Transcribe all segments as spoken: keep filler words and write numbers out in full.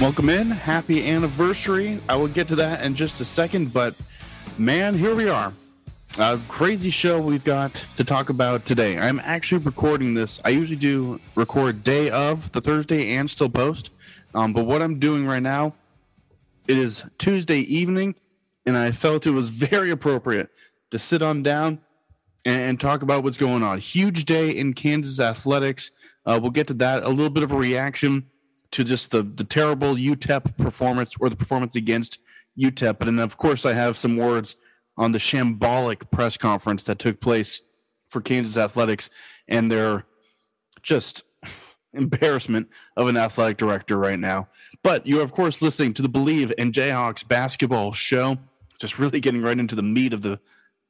Welcome in. Happy anniversary. I will get to that in just a second, but man, here we are. A crazy show we've got to talk about today. I'm actually recording this. I usually do record day of the Thursday and still post, um, but what I'm doing right now, it is Tuesday evening, and I felt it was very appropriate to sit on down and, and talk about what's going on. Huge day in Kansas athletics. Uh, we'll get to that. A little bit of a reaction to just the, the terrible U T E P performance, or the performance against U T E P. And then, of course, I have some words on the shambolic press conference that took place for Kansas athletics and their just embarrassment of an athletic director right now. But you are, of course, listening to the Believe in Jayhawks basketball show, just really getting right into the meat of the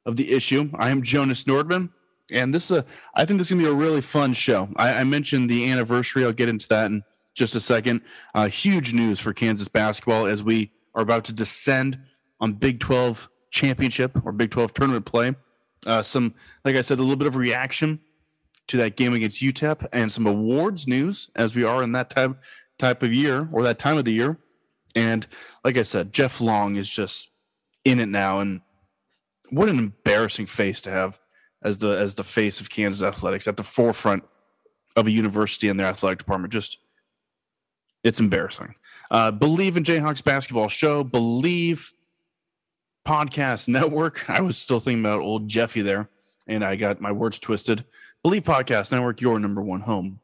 of the issue. I am Jonas Nordman, and this is a, I think this is going to be a really fun show. I, I mentioned the anniversary. I'll get into that in just a second. Uh, huge news for Kansas basketball as we are about to descend on Big twelve championship or Big twelve tournament play. Uh, some, like I said, a little bit of reaction to that game against U T E P, and some awards news as we are in that type type of year or that time of the year. And like I said, Jeff Long is just in it now, and what an embarrassing face to have as the as the face of Kansas athletics at the forefront of a university and their athletic department. Just It's embarrassing. Uh, Believe in Jayhawks basketball show. Believe podcast network. I was still thinking about old Jeffy there, and I got my words twisted. Believe podcast network, your number one home.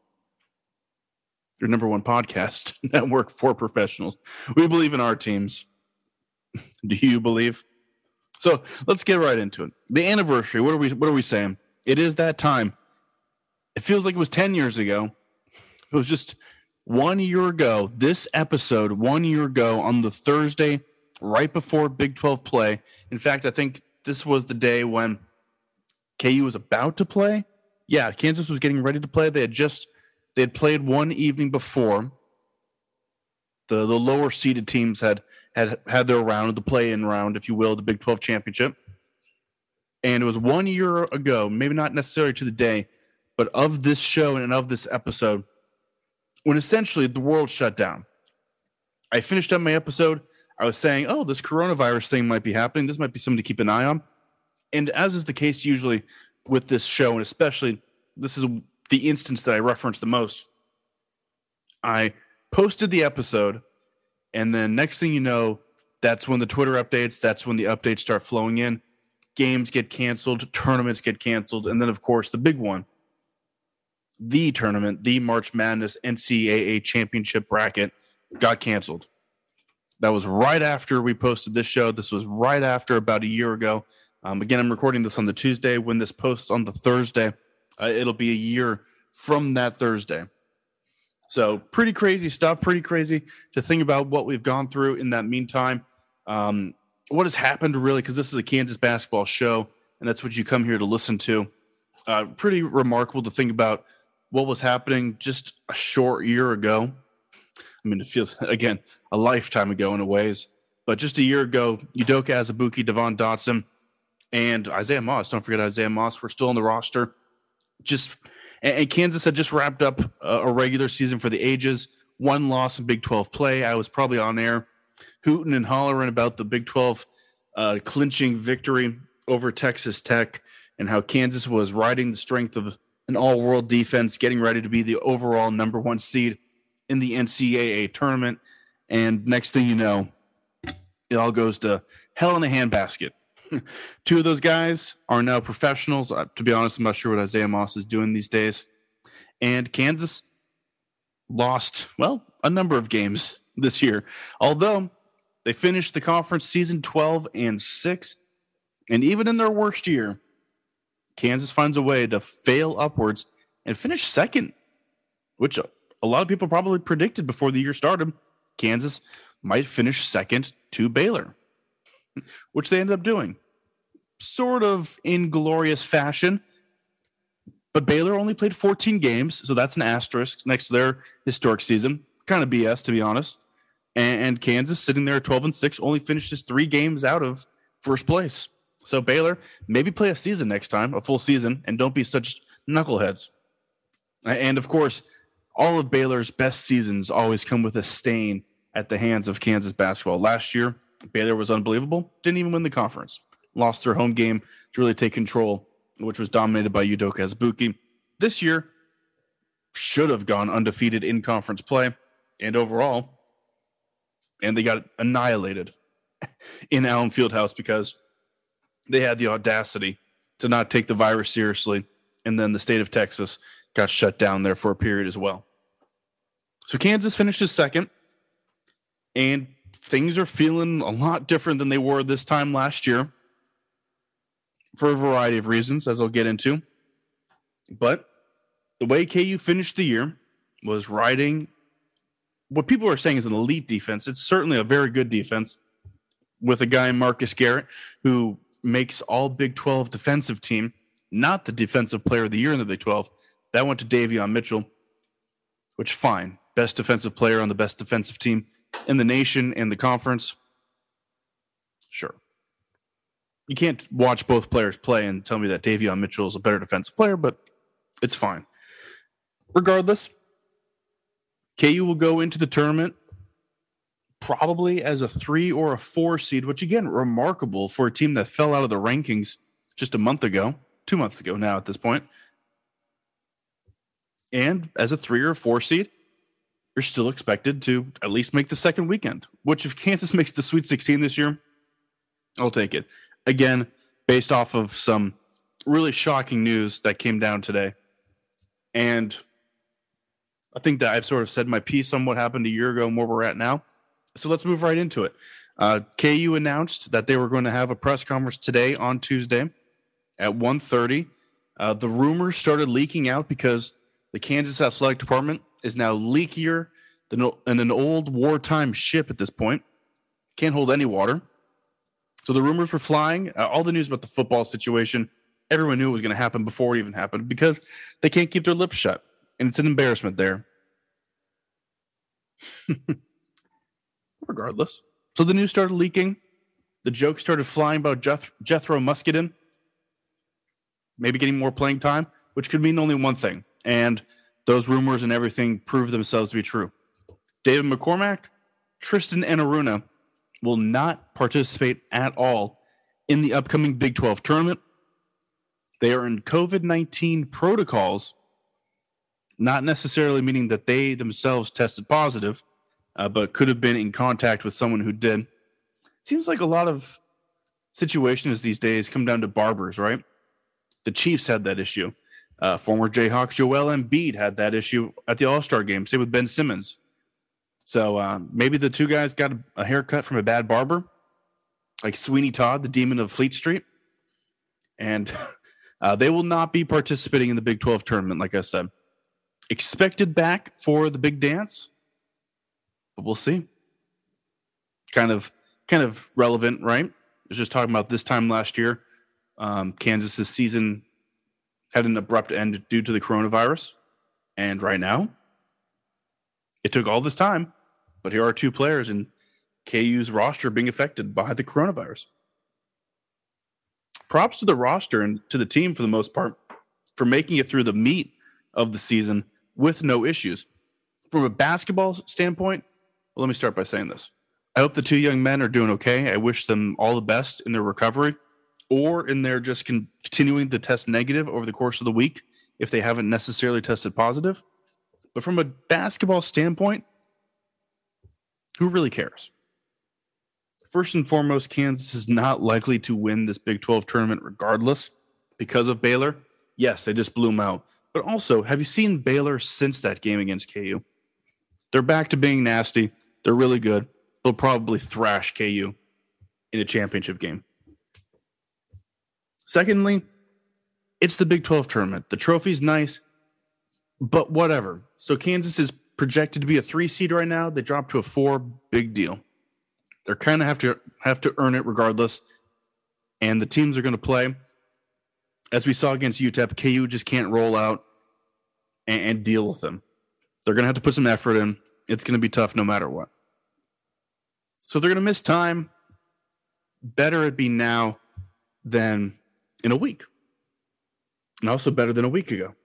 Your number one podcast network for professionals. We believe in our teams. Do you believe? So let's get right into it. The anniversary. What are we? What are we saying? It is that time. It feels like it was ten years ago. It was just One year ago, this episode, one year ago on the Thursday, right before Big twelve play. In fact, I think this was the day when K U was about to play. Yeah, Kansas was getting ready to play. They had just, they had played one evening before. The the lower seeded teams had, had had their round, the play-in round, if you will, the Big twelve championship. And it was one year ago, maybe not necessarily to the day, but of this show and of this episode, when essentially the world shut down. I finished up my episode. I was saying, oh, this coronavirus thing might be happening. This might be something to keep an eye on. And as is the case usually with this show, and especially this is the instance that I reference the most, I posted the episode, and then next thing you know, that's when the Twitter updates, that's when the updates start flowing in. Games get canceled, tournaments get canceled, and then, of course, the big one, the tournament, the March Madness N C A A championship bracket got canceled. That was right after we posted this show. This was right after about a year ago. Um, again, I'm recording this on the Tuesday. When this posts on the Thursday, uh, it'll be a year from that Thursday. So pretty crazy stuff, pretty crazy to think about what we've gone through in that meantime. Um, what has happened really, because this is a Kansas basketball show, and that's what you come here to listen to. Uh, pretty remarkable to think about what was happening just a short year ago. I mean, it feels, again, a lifetime ago in a ways. But just a year ago, Udoka Azubuike, Devon Dotson, and Isaiah Moss. Don't forget Isaiah Moss. We're still on the roster. Just and Kansas had just wrapped up a regular season for the ages. One loss in Big twelve play. I was probably on air hooting and hollering about the Big twelve uh, clinching victory over Texas Tech and how Kansas was riding the strength of an all-world defense, getting ready to be the overall number one seed in the N C A A tournament. And next thing you know, it all goes to hell in a handbasket. Two of those guys are now professionals. Uh, to be honest, I'm not sure what Isaiah Moss is doing these days. And Kansas lost, well, a number of games this year. Although they finished the conference season twelve and six, and even in their worst year, Kansas finds a way to fail upwards and finish second, which a lot of people probably predicted before the year started. Kansas might finish second to Baylor. which they ended up doing. Sort of inglorious fashion. But Baylor only played fourteen games, so that's an asterisk next to their historic season. Kind of B S, to be honest. And, and Kansas, sitting there at twelve and six, only finishes three games out of first place. So Baylor, maybe play a season next time, a full season, and don't be such knuckleheads. And, of course, all of Baylor's best seasons always come with a stain at the hands of Kansas basketball. Last year, Baylor was unbelievable. Didn't even win the conference. Lost their home game to really take control, which was dominated by Udoka Azubuike. This year, should have gone undefeated in conference play and overall, and they got annihilated in Allen Fieldhouse because they had the audacity to not take the virus seriously, and then the state of Texas got shut down there for a period as well. So Kansas finishes second, and things are feeling a lot different than they were this time last year, for a variety of reasons, as I'll get into. But the way K U finished the year was riding what people are saying is an elite defense. It's certainly a very good defense with a guy, Marcus Garrett, who makes all Big twelve defensive team, not the defensive player of the year in the Big twelve. That went to Davion Mitchell, which fine. Best defensive player on the best defensive team in the nation and the conference. Sure. You can't watch both players play and tell me that Davion Mitchell is a better defensive player, but it's fine. Regardless, K U will go into the tournament probably as a three or a four seed, which, again, remarkable for a team that fell out of the rankings just a month ago, two months ago now at this point. And as a three or a four seed, you're still expected to at least make the second weekend, which if Kansas makes the Sweet sixteen this year, I'll take it. Again, based off of some really shocking news that came down today. And I think that I've sort of said my piece on what happened a year ago and where we're at now. So let's move right into it. Uh, K U announced that they were going to have a press conference today on Tuesday at one thirty. Uh, the rumors started leaking out because the Kansas Athletic Department is now leakier than an old wartime ship at this point. Can't hold any water. So the rumors were flying. Uh, all the news about the football situation, everyone knew it was going to happen before it even happened because they can't keep their lips shut. And it's an embarrassment there. Regardless. So the news started leaking. The jokes started flying about Jeth- Jethro Muscadin. Maybe getting more playing time, which could mean only one thing. And those rumors and everything proved themselves to be true. David McCormack, Tristan Aruna will not participate at all in the upcoming Big twelve tournament. They are in COVID nineteen protocols, not necessarily meaning that they themselves tested positive, uh, but could have been in contact with someone who did. Seems like a lot of situations these days come down to barbers, right? The Chiefs had that issue. Uh, former Jayhawks Joel Embiid had that issue at the All-Star game. Same with Ben Simmons. So um, maybe the two guys got a, a haircut from a bad barber, like Sweeney Todd, the demon of Fleet Street. And uh, they will not be participating in the Big twelve tournament, like I said. Expected back for the big dance, but we'll see. Kind of kind of relevant, right? I was just talking about this time last year. Um, Kansas's season had an abrupt end due to the coronavirus. And right now, it took all this time. But here are two players in K U's roster being affected by the coronavirus. Props to the roster and to the team for the most part for making it through the meat of the season with no issues. From a basketball standpoint, well, let me start by saying this. I hope the two young men are doing okay. I wish them all the best in their recovery or in their just con- continuing to test negative over the course of the week if they haven't necessarily tested positive. But from a basketball standpoint, who really cares? First and foremost, Kansas is not likely to win this Big twelve tournament regardless because of Baylor. Yes, they just blew them out. But also, have you seen Baylor since that game against K U? They're back to being nasty. They're really good. They'll probably thrash K U in a championship game. Secondly, it's the Big twelve tournament. The trophy's nice. But whatever. So Kansas is projected to be a three seed right now. They dropped to a four. Big deal. They're kind of have to have to earn it regardless. And the teams are going to play. As we saw against U T E P, K U just can't roll out and, and deal with them. They're going to have to put some effort in. It's going to be tough no matter what. So if they're going to miss time, better it be now than in a week. And also better than a week ago.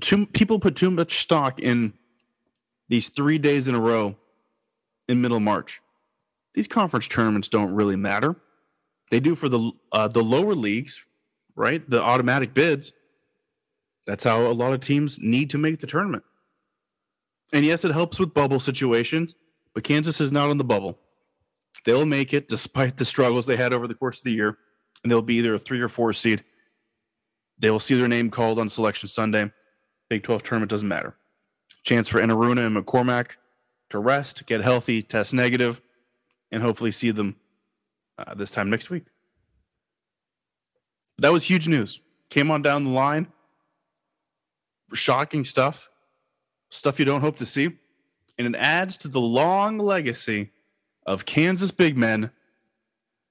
Too, people put too much stock in these three days in a row in middle March. These conference tournaments don't really matter. They do for the uh, the lower leagues, right? The automatic bids. That's how a lot of teams need to make the tournament. And yes, it helps with bubble situations, but Kansas is not on the bubble. They'll make it despite the struggles they had over the course of the year, and they'll be either a three or four seed. They will see their name called on Selection Sunday. Big twelve tournament doesn't matter. Chance for Aruna and McCormack to rest, get healthy, test negative, and hopefully see them uh, this time next week. That was huge news. Came on down the line. Shocking stuff. Stuff you don't hope to see. And it adds to the long legacy of Kansas big men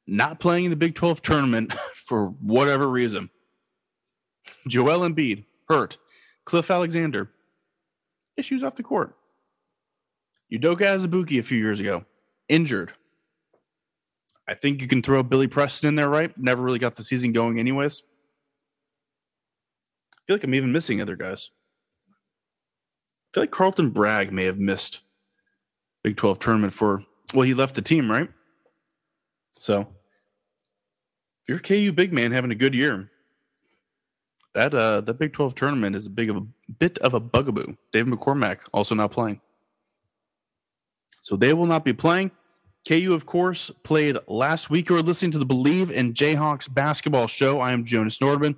not playing in the Big twelve tournament for whatever reason. Joel Embiid, hurt. Cliff Alexander, issues off the court. Udoka Azubuike a few years ago, injured. I think you can throw Billy Preston in there, right? Never really got the season going anyways. I feel like I'm even missing other guys. I feel like Carlton Bragg may have missed Big twelve tournament for, well, he left the team, right? So, if you're a K U big man having a good year, That uh, the Big twelve tournament is a big of a bit of a bugaboo. David McCormack also not playing. So they will not be playing. K U, of course, played last week. You are listening to the Believe in Jayhawks basketball show. I am Jonas Nordman.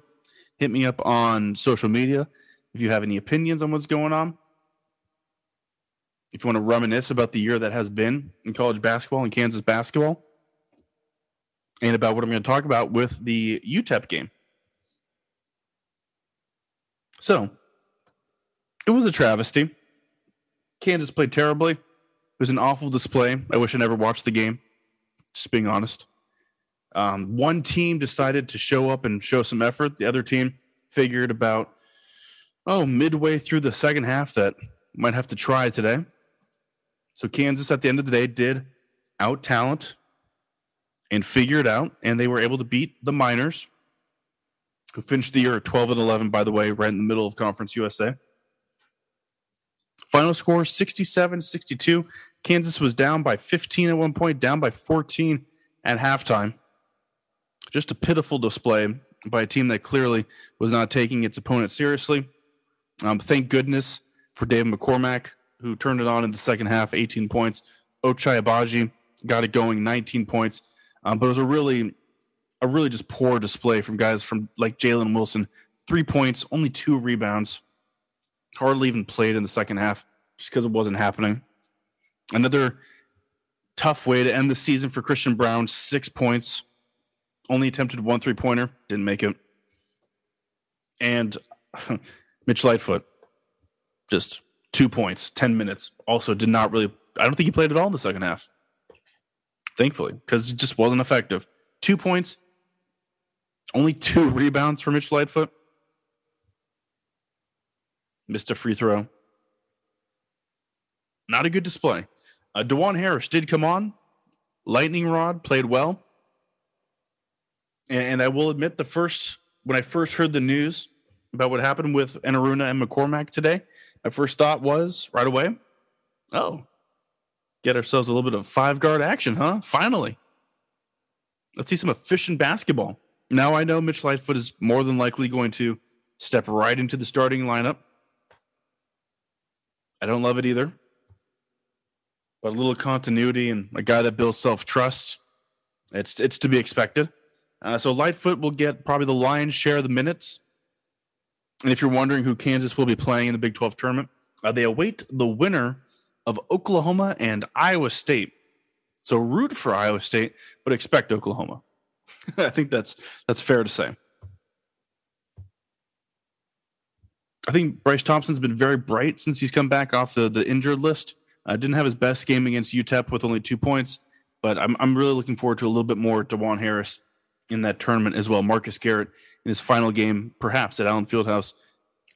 Hit me up on social media if you have any opinions on what's going on. If you want to reminisce about the year that has been in college basketball and Kansas basketball. And about what I'm going to talk about with the U T E P game. So, it was a travesty. Kansas played terribly. It was an awful display. I wish I never watched the game, just being honest. Um, one team decided to show up and show some effort. The other team figured about, oh, midway through the second half that might have to try today. So, Kansas, at the end of the day, did out-talent and figure it out, and they were able to beat the Miners, who finished the year at twelve and eleven, by the way, right in the middle of Conference U S A. Final score, sixty-seven sixty-two. Kansas was down by fifteen at one point, down by fourteen at halftime. Just a pitiful display by a team that clearly was not taking its opponent seriously. Um, thank goodness for David McCormack, who turned it on in the second half, eighteen points. Ochai Agbaji got it going, nineteen points. Um, but it was a really... A really just poor display from guys from like Jalen Wilson. Three points, only two rebounds. Hardly even played in the second half just because it wasn't happening. Another tough way to end the season for Christian Brown. Six points. Only attempted one three-pointer. Didn't make it. And Mitch Lightfoot. Just two points, ten minutes. Also did not really... I don't think he played at all in the second half. Thankfully, because it just wasn't effective. Two points. Only two rebounds for Mitch Lightfoot. Missed a free throw. Not a good display. Uh, DeJuan Harris did come on. Lightning Rod played well. And, and I will admit, the first when I first heard the news about what happened with Aruna and McCormack today, my first thought was right away, oh, get ourselves a little bit of five-guard action, huh? Finally. Let's see some efficient basketball. Now I know Mitch Lightfoot is more than likely going to step right into the starting lineup. I don't love it either. But a little continuity and a guy that Bill Self trusts, it's it's to be expected. Uh, so Lightfoot will get probably the lion's share of the minutes. And if you're wondering who Kansas will be playing in the Big twelve tournament, uh, they await the winner of Oklahoma and Iowa State. So root for Iowa State, but expect Oklahoma. I think that's that's fair to say. I think Bryce Thompson's been very bright since he's come back off the, the injured list. Uh, didn't have his best game against U T E P with only two points. But I'm I'm really looking forward to a little bit more DeJuan Harris in that tournament as well. Marcus Garrett in his final game, perhaps at Allen Fieldhouse,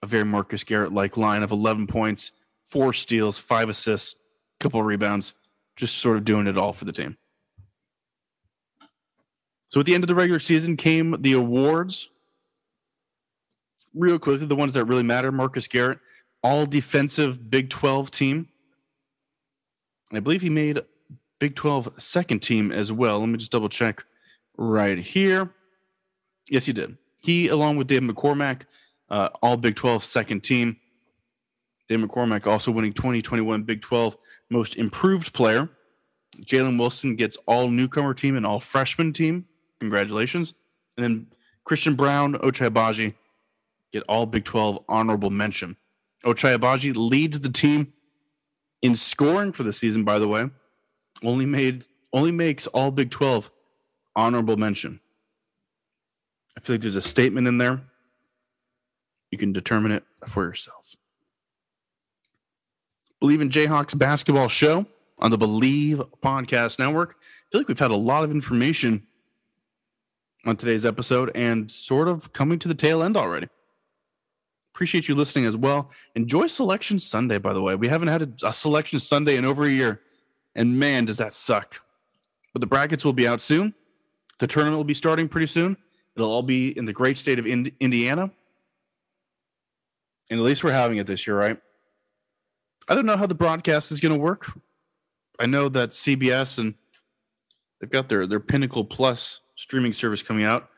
a very Marcus Garrett-like line of eleven points, four steals, five assists, a couple of rebounds, just sort of doing it all for the team. So at the end of the regular season came the awards. Real quickly, the ones that really matter. Marcus Garrett, all-defensive Big twelve team. I believe he made Big twelve second team as well. Let me just double-check right here. Yes, he did. He, along with David McCormack, uh, all Big twelve second team. David McCormack also winning twenty twenty-one Big twelve Most Improved Player. Jalen Wilson gets all-newcomer team and all-freshman team. Congratulations. And then Christian Brown, Ochai Agbaji get all Big twelve honorable mention. Ochai Agbaji leads the team in scoring for the season, by the way. Only made only makes all Big twelve honorable mention. I feel like there's a statement in there. You can determine it for yourself. Believe in Jayhawks basketball show on the Believe Podcast Network. I feel like we've had a lot of information on today's episode and sort of coming to the tail end already. Appreciate you listening as well. Enjoy Selection Sunday, by the way. We haven't had a, a Selection Sunday in over a year, and man, does that suck. But the brackets will be out soon. The tournament will be starting pretty soon. It'll all be in the great state of Ind- Indiana. And at least we're having it this year, right? I don't know how the broadcast is going to work. I know that C B S and they've got their, their Pinnacle Plus streaming service coming out.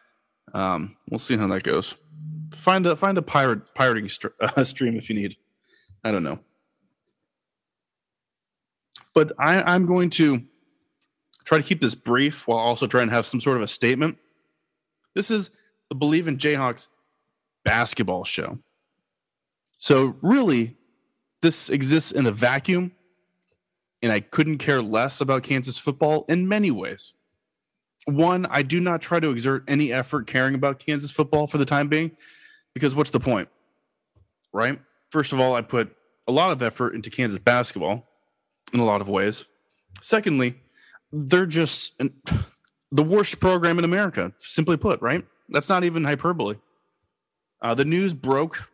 Um, we'll see how that goes. Find a find a pirate pirating st- uh, stream if you need. I don't know, but I, I'm going to try to keep this brief while also trying to have some sort of a statement. This is the Believe in Jayhawks basketball show. So really, this exists in a vacuum. And I couldn't care less about Kansas football in many ways. One, I do not try to exert any effort caring about Kansas football for the time being, because what's the point, right? First of all, I put a lot of effort into Kansas basketball in a lot of ways. Secondly, they're just an, the worst program in America, simply put, right? That's not even hyperbole. Uh, the news broke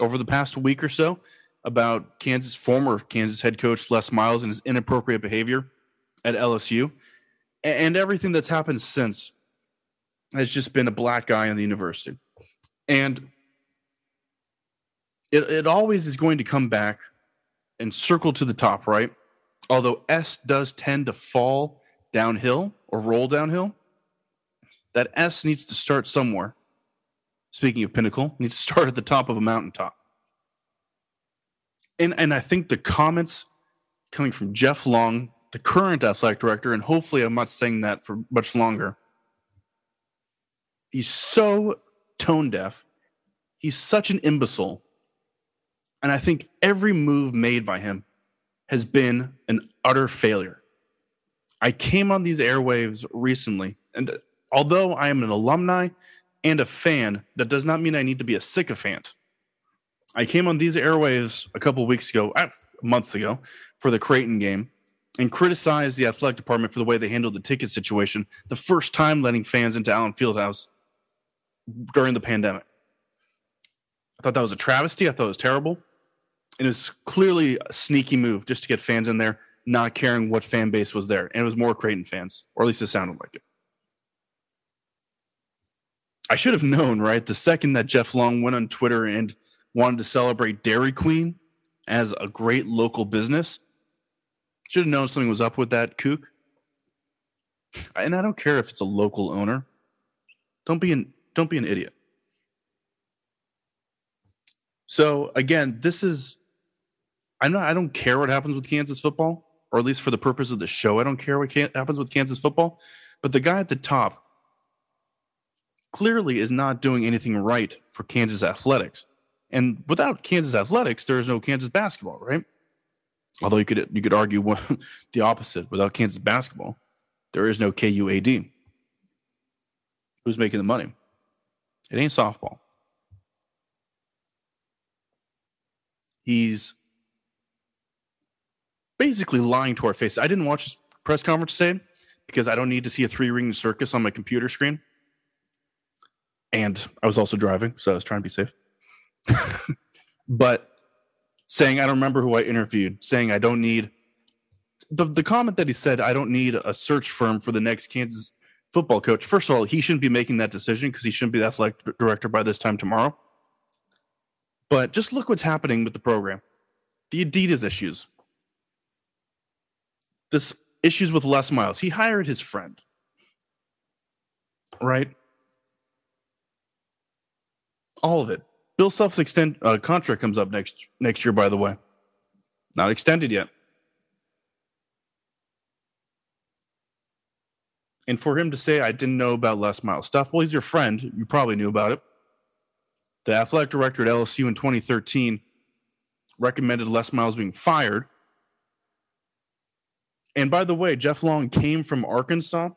over the past week or so about Kansas former Kansas head coach Les Miles and his inappropriate behavior at L S U. And everything that's happened since has just been a black eye on the university. And it, it always is going to come back and circle to the top, right? Although S does tend to fall downhill or roll downhill, that S needs to start somewhere. Speaking of pinnacle, needs to start at the top of a mountaintop. And, and I think the comments coming from Jeff Long, the current athletic director, and hopefully I'm not saying that for much longer, he's so tone deaf. He's such an imbecile. And I think every move made by him has been an utter failure. I came on these airwaves recently, and although I am an alumni and a fan, that does not mean I need to be a sycophant. I came on these airwaves a couple weeks ago, months ago, for the Creighton game and criticized the athletic department for the way they handled the ticket situation the first time letting fans into Allen Fieldhouse during the pandemic. I thought that was a travesty. I thought it was terrible. And it was clearly a sneaky move just to get fans in there, not caring what fan base was there. And it was more Creighton fans, or at least it sounded like it. I should have known, right? The second that Jeff Long went on Twitter and wanted to celebrate Dairy Queen as a great local business. Should have known something was up with that kook. And I don't care if it's a local owner. Don't be an don't be an idiot. So again, this is I'm not I don't care what happens with Kansas football, or at least for the purpose of the show, I don't care what can, happens with Kansas football. But the guy at the top clearly is not doing anything right for Kansas athletics. And without Kansas athletics, there is no Kansas basketball, right? Although you could you could argue one, the opposite. Without Kansas basketball, there is no K U A D. Who's making the money? It ain't softball. He's basically lying to our face. I didn't watch his press conference today. because I don't need to see a three-ring circus on my computer screen. And I was also driving, so I was trying to be safe. But saying, I don't remember who I interviewed, saying I don't need... The, the comment that he said, I don't need a search firm for the next Kansas football coach. First of all, he shouldn't be making that decision because he shouldn't be the athletic director by this time tomorrow. But just look what's happening with the program. The Adidas issues. This issues with Les Miles. He hired his friend. Right? All of it. Bill Self's extend, uh, contract comes up next next year, by the way. Not extended yet. And for him to say, I didn't know about Les Miles stuff. Well, he's your friend. You probably knew about it. The athletic director at L S U in twenty thirteen recommended Les Miles being fired. And by the way, Jeff Long came from Arkansas.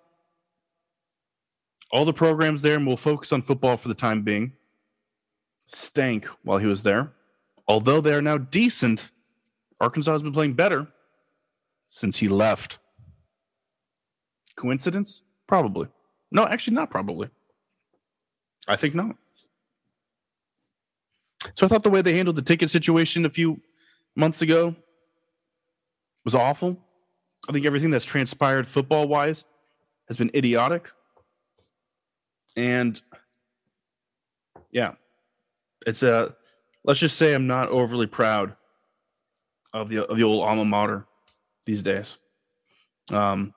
All the programs there, and we'll focus on football for the time being, stank while he was there. Although they are now decent, Arkansas has been playing better since he left. Coincidence? Probably. No, actually not probably. I think not. So I thought the way they handled the ticket situation a few months ago was awful. I think everything that's transpired football-wise has been idiotic. And, yeah, it's a, let's just say I'm not overly proud of the of the old alma mater these days. Um,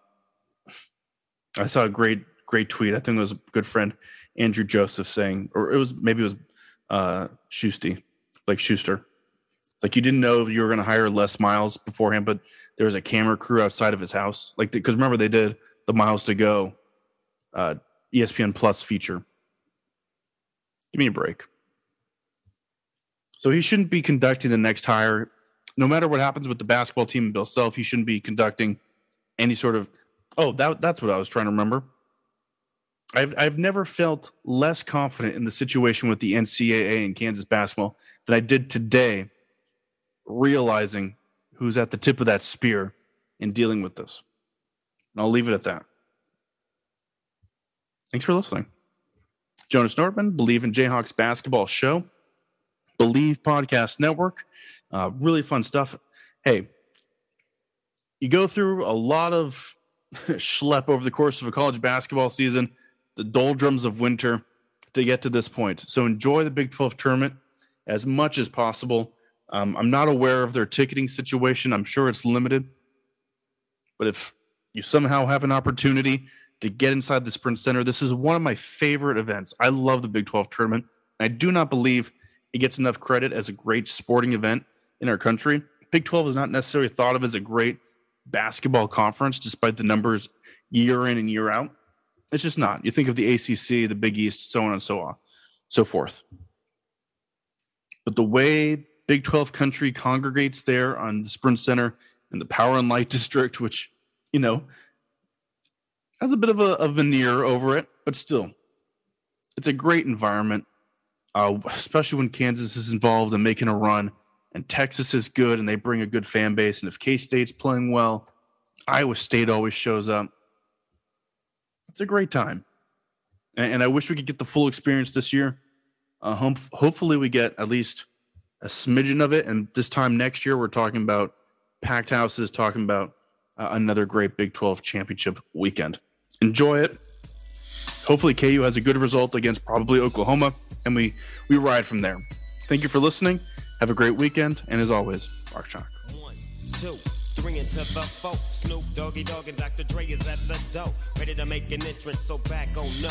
I saw a great, great tweet. I think it was a good friend, Andrew Joseph, saying, or it was maybe it was uh, Schusty, like Schuster. Like, you didn't know you were going to hire Les Miles beforehand, but there was a camera crew outside of his house. Like, because remember, they did the Miles to Go uh, E S P N Plus feature. Give me a break. So he shouldn't be conducting the next hire. No matter what happens with the basketball team and Bill Self, he shouldn't be conducting any sort of, oh, that that's what I was trying to remember. I've I've never felt less confident in the situation with the N C double A and Kansas basketball than I did today, realizing who's at the tip of that spear in dealing with this. And I'll leave it at that. Thanks for listening. Jonas Nordman, Believe in Jayhawks Basketball Show, Believe Podcast Network. Uh, really fun stuff. Hey, you go through a lot of schlep over the course of a college basketball season, the doldrums of winter, to get to this point. So enjoy the Big twelve tournament as much as possible. Um, I'm not aware of their ticketing situation. I'm sure it's limited. But if you somehow have an opportunity to get inside the Sprint Center, this is one of my favorite events. I love the Big twelve tournament. I do not believe it gets enough credit as a great sporting event in our country. Big twelve is not necessarily thought of as a great basketball conference, despite the numbers year in and year out. It's just not. You think of the A C C, the Big East, so on and so on, so forth. But the way Big twelve country congregates there on the Sprint Center in the Power and Light District, which, you know, has a bit of a, a veneer over it, but still, it's a great environment, uh, especially when Kansas is involved and making a run, and Texas is good, and they bring a good fan base, and if K-State's playing well, Iowa State always shows up. It's a great time, and, and I wish we could get the full experience this year. Uh, hum- hopefully we get at least a smidgen of it, and this time next year we're talking about packed houses, talking about uh, another great Big twelve championship weekend. Enjoy it. Hopefully K U has a good result against probably Oklahoma, and we, we ride from there. Thank you for listening. Have a great weekend, and as always, Mark Shock. One, two. Three into the four. Snoop Doggy Dogg and Doctor Dre is at the door, ready to make an entrance, so back on up. You know-